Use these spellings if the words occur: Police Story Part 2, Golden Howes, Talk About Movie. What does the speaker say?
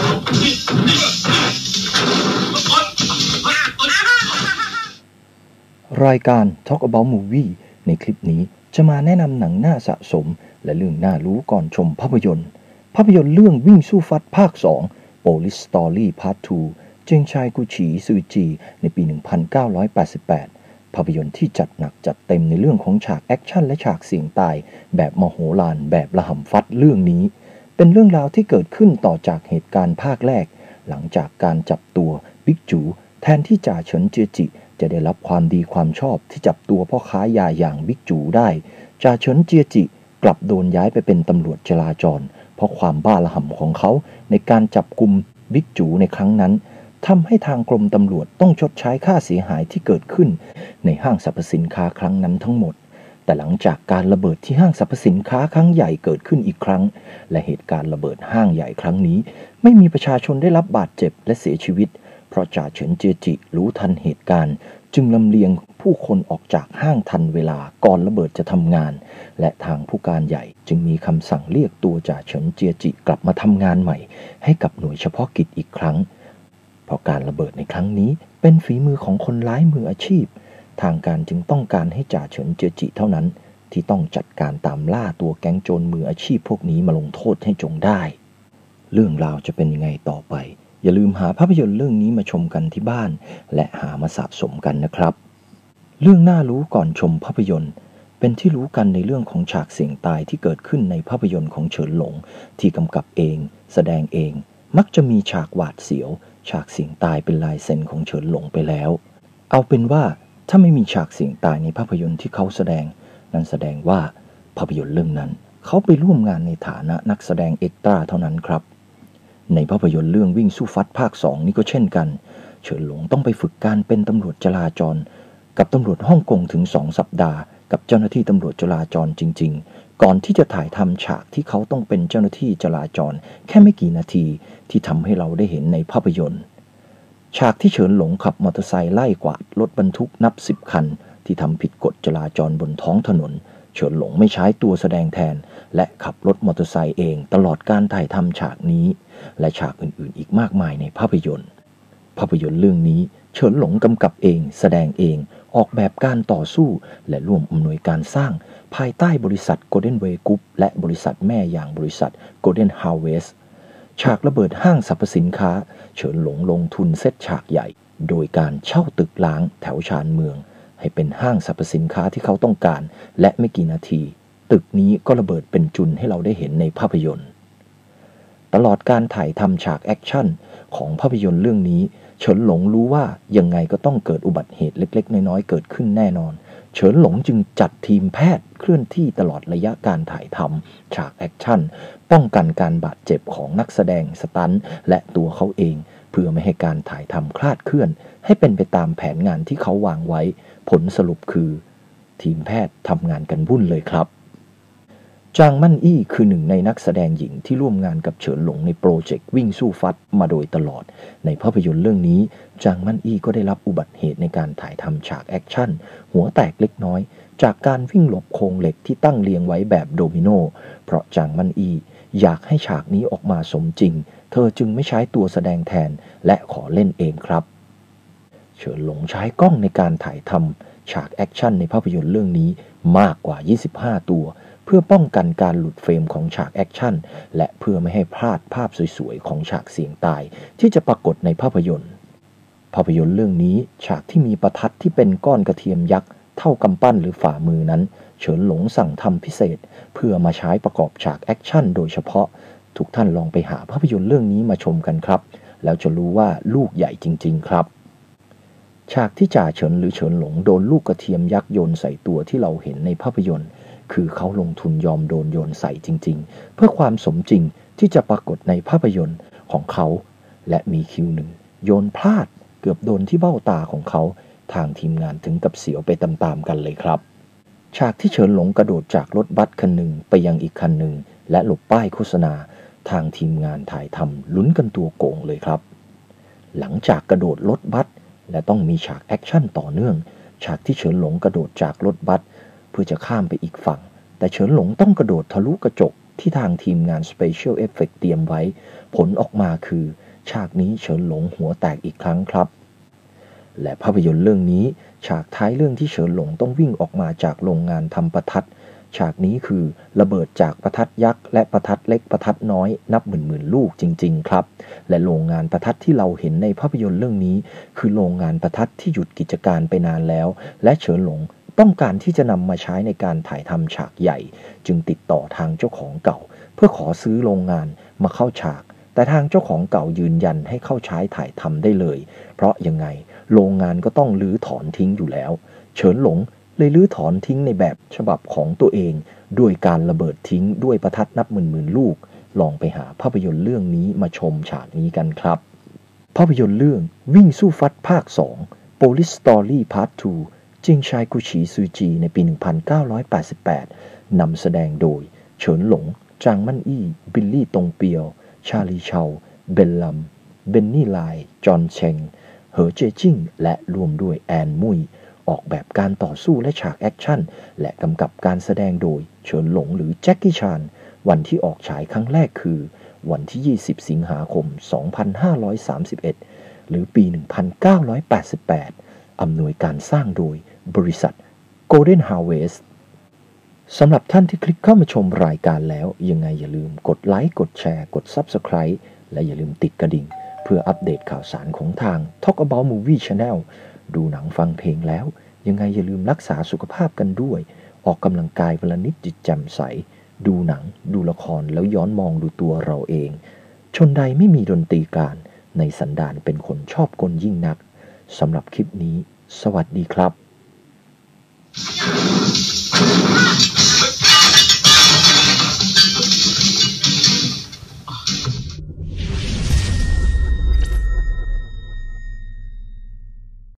รายการ Talk About Movie ในคลิปนี้จะมาแนะนำหนังน่าสะสมและเรื่องน่ารู้ก่อนชมภาพยนตร์เรื่องวิ่งสู้ฟัดภาค 2 Police Story Part 2 เจียงชายกุฉีซือจีในปี 1988 ภาพยนตร์ที่จัดหนักจัดเต็มในเรื่องของฉากแอคชั่นและฉากเสี่ยงตายแบบมโหฬารแบบระห่ำฟัดเรื่องนี้เป็นเรื่องราวที่เกิดขึ้นต่อจากเหตุการณ์ภาคแรกหลังจากการจับตัวบิ๊กจูแทนที่จ่าเฉินเจียจิจะได้รับความดีความชอบที่จับตัวพ่อค้ายาอย่างบิ๊กจูได้จ่าเฉินเจียจิกลับโดนย้ายไปเป็นตำรวจจราจรเพราะความบ้าระห่ำของเขาในการจับกุมบิ๊กจูในครั้งนั้นทำให้ทางกรมตำรวจต้องชดใช้ค่าเสียหายที่เกิดขึ้นในห้างสรรพสินค้าครั้งนั้นทั้งหมดแต่หลังจากการระเบิดที่ห้างสรรพสินค้าครั้งใหญ่เกิดขึ้นอีกครั้งและเหตุการณ์ระเบิดห้างใหญ่ครั้งนี้ไม่มีประชาชนได้รับบาดเจ็บและเสียชีวิตเพราะจ่าเฉินเจียจิรู้ทันเหตุการณ์จึงลำเลียงผู้คนออกจากห้างทันเวลาก่อนระเบิดจะทำงานและทางผู้การใหญ่จึงมีคำสั่งเรียกตัวจ่าเฉินเจียจิกลับมาทำงานใหม่ให้กับหน่วยเฉพาะกิจอีกครั้งเพราะการระเบิดในครั้งนี้เป็นฝีมือของคนร้ายมืออาชีพทางการจึงต้องการให้จ่าเฉินเจียจิเท่านั้นที่ต้องจัดการตามล่าตัวแก๊งโจรมืออาชีพพวกนี้มาลงโทษให้จงได้เรื่องราวจะเป็นยังไงต่อไปอย่าลืมหาภาพยนตร์เรื่องนี้มาชมกันที่บ้านและหามาสะสมกันนะครับเรื่องน่ารู้ก่อนชมภาพยนตร์เป็นที่รู้กันในเรื่องของฉากเสี่ยงตายที่เกิดขึ้นในภาพยนตร์ของเฉินหลงที่กำกับเองแสดงเองมักจะมีฉากหวาดเสียวฉากเสี่ยงตายเป็นลายเซ็นของเฉินหลงไปแล้วเอาเป็นว่าถ้าไม่มีฉากเสี่ยงตายในภาพยนตร์ที่เขาแสดงนั่นแสดงว่าภาพยนตร์เรื่องนั้นเขาไปร่วมงานในฐานะนักแสดงเอ็กซ์ตร้าเท่านั้นครับในภาพยนตร์เรื่องวิ่งสู้ฟัดภาค 2 นี่ก็เช่นกันเฉินหลงต้องไปฝึกการเป็นตำรวจจราจรกับตำรวจฮ่องกงถึง2 สัปดาห์กับเจ้าหน้าที่ตำรวจจราจรจริงๆก่อนที่จะถ่ายทำฉากที่เขาต้องเป็นเจ้าหน้าที่จราจรแค่ไม่กี่นาทีที่ทำให้เราได้เห็นในภาพยนตร์ฉากที่เฉินหลงขับมอเตอร์ไซค์ไล่กวาดรถบรรทุกนับ10 คันที่ทำผิดกฎจราจรบนท้องถนนเฉินหลงไม่ใช้ตัวแสดงแทนและขับรถมอเตอร์ไซค์เองตลอดการถ่ายทำฉากนี้และฉากอื่นๆอีกมากมายในภาพยนตร์เรื่องนี้เฉินหลงกำกับเองแสดงเองออกแบบการต่อสู้และร่วมอำนวยการสร้างภายใต้บริษัท Golden Howes Group และบริษัทแม่อย่างบริษัท Golden Howes ฉากระเบิดห้างสรรพสินค้าเฉินหลงลงทุนเซตฉากใหญ่โดยการเช่าตึกล้างแถวชานเมืองให้เป็นห้างสรรพสินค้าที่เขาต้องการและไม่กี่นาทีตึกนี้ก็ระเบิดเป็นจุนให้เราได้เห็นในภาพยนตร์ตลอดการถ่ายทำฉากแอคชั่นของภาพยนตร์เรื่องนี้เฉินหลงรู้ว่ายังไงก็ต้องเกิดอุบัติเหตุเล็กๆน้อยๆเกิดขึ้นแน่นอนเฉินหลงจึงจัดทีมแพทย์เคลื่อนที่ตลอดระยะการถ่ายทำฉากแอคชั่นป้องกันการบาดเจ็บของนักแสดงสตันท์และตัวเขาเองเพื่อไม่ให้การถ่ายทำคลาดเคลื่อนให้เป็นไปตามแผนงานที่เขาวางไว้ผลสรุปคือทีมแพทย์ทำงานกันวุ่นเลยครับจางมั่นอี้คือหนึ่งในนักแสดงหญิงที่ร่วมงานกับเฉินหลงในโปรเจกต์วิ่งสู้ฟัดมาโดยตลอดในภาพยนตร์เรื่องนี้จางมั่นอี้ก็ได้รับอุบัติเหตุในการถ่ายทำฉากแอคชั่นหัวแตกเล็กน้อยจากการวิ่งหลบโครงเหล็กที่ตั้งเรียงไว้แบบโดมิโนเพราะจางมั่นอี้อยากให้ฉากนี้ออกมาสมจริงเธอจึงไม่ใช้ตัวแสดงแทนและขอเล่นเองครับเฉินหลงใช้กล้องในการถ่ายทำฉากแอคชั่นในภาพยนตร์เรื่องนี้มากกว่า25 ตัวเพื่อป้องกันการหลุดเฟรมของฉากแอคชั่นและเพื่อไม่ให้พลาดภาพสวยๆของฉากเสี่ยงตายที่จะปรากฏในภาพยนตร์เรื่องนี้ฉากที่มีประทัดที่เป็นก้อนกระเทียมยักษ์เท่ากำปั้นหรือฝ่ามือนั้นเฉินหลงสั่งทำพิเศษเพื่อมาใช้ประกอบฉากแอคชั่นโดยเฉพาะทุกท่านลองไปหาภาพยนตร์เรื่องนี้มาชมกันครับแล้วจะรู้ว่าลูกใหญ่จริงๆครับฉากที่จ่าเฉินหรือเฉินหลงโดนลูกกระเทียมยักษ์โยนใส่ตัวที่เราเห็นในภาพยนตร์คือเขาลงทุนยอมโดนโยนใส่จริงๆเพื่อความสมจริงที่จะปรากฏในภาพยนตร์ของเขาและมีคิวหนึ่งโยนพลาดเกือบโดนที่เบ้าตาของเขาทางทีมงานถึงกับเสียวไปตามๆกันเลยครับฉากที่เฉินหลงกระโดดจากรถบัสคันหนึ่งไปยังอีกคันหนึ่งและหลบป้ายโฆษณาทางทีมงานถ่ายทำลุ้นกันตัวโก่งเลยครับหลังจากกระโดดรถบัสและต้องมีฉากแอคชั่นต่อเนื่องฉากที่เฉินหลงกระโดดจากรถบัสเพื่อจะข้ามไปอีกฝั่งแต่เฉินหลงต้องกระโดดทะลุกระจก ที่ทางทีมงาน Special Effect เตรียมไว้ผลออกมาคือฉากนี้เฉินหลงหัวแตกอีกครั้งครับและภาพยนตร์เรื่องนี้ฉากท้ายเรื่องที่เฉินหลงต้องวิ่งออกมาจากโรงงานทำประทัดฉากนี้คือระเบิดจากประทัดยักษ์และประทัดเล็กประทัดน้อยนับหมื่นๆลูกจริงๆครับและโรงงานประทัดที่เราเห็นในภาพยนตร์เรื่องนี้คือโรงงานประทัดที่หยุดกิจการไปนานแล้วและเฉินหลงต้องการที่จะนำมาใช้ในการถ่ายทำฉากใหญ่จึงติดต่อทางเจ้าของเก่าเพื่อขอซื้อโรงงานมาเข้าฉากแต่ทางเจ้าของเก่ายืนยันให้เข้าใช้ถ่ายทำได้เลยเพราะยังไงโรงงานก็ต้องรื้อถอนทิ้งอยู่แล้วเฉินหลงเลยรื้อถอนทิ้งในแบบฉบับของตัวเองด้วยการระเบิดทิ้งด้วยประทัดนับหมื่นๆลูกลองไปหาภาพยนตร์เรื่องนี้มาชมฉากนี้กันครับภาพยนตร์เรื่องวิ่งสู้ฟัดภาค 2 Police Story Part 2 จิงชายกุฉีซูจีในปี 1988 นำแสดงโดยเฉินหลงจางมั่นอี้บิลลี่ตงเปียวชาลีเชาเบนลัมเบนนี่ลายจอนเชงเหอเจจิ้งและรวมด้วยแอนมุยออกแบบการต่อสู้และฉากแอคชั่นและกำกับการแสดงโดยเฉินหลงหรือแจ็คกี้ชานวันที่ออกฉายครั้งแรกคือวันที่20สิงหาคม2531หรือปี 1988 อำนวยการสร้างโดยบริษัท Golden Howes สำหรับท่านที่คลิกเข้ามาชมรายการแล้วยังไงอย่าลืมกดไลค์กดแชร์กด Subscribe และอย่าลืมติดกระดิ่งเพื่ออัปเดตข่าวสารของทาง Talk About Movie Channelดูหนังฟังเพลงแล้วยังไงอย่าลืมรักษาสุขภาพกันด้วยออกกำลังกายวันละนิดจิตแจ่มใสดูหนังดูละครแล้วย้อนมองดูตัวเราเองชนใดไม่มีดนตรีการในสันดานเป็นคนชอบกลยิ่งนักสำหรับคลิปนี้สวัสดีครับ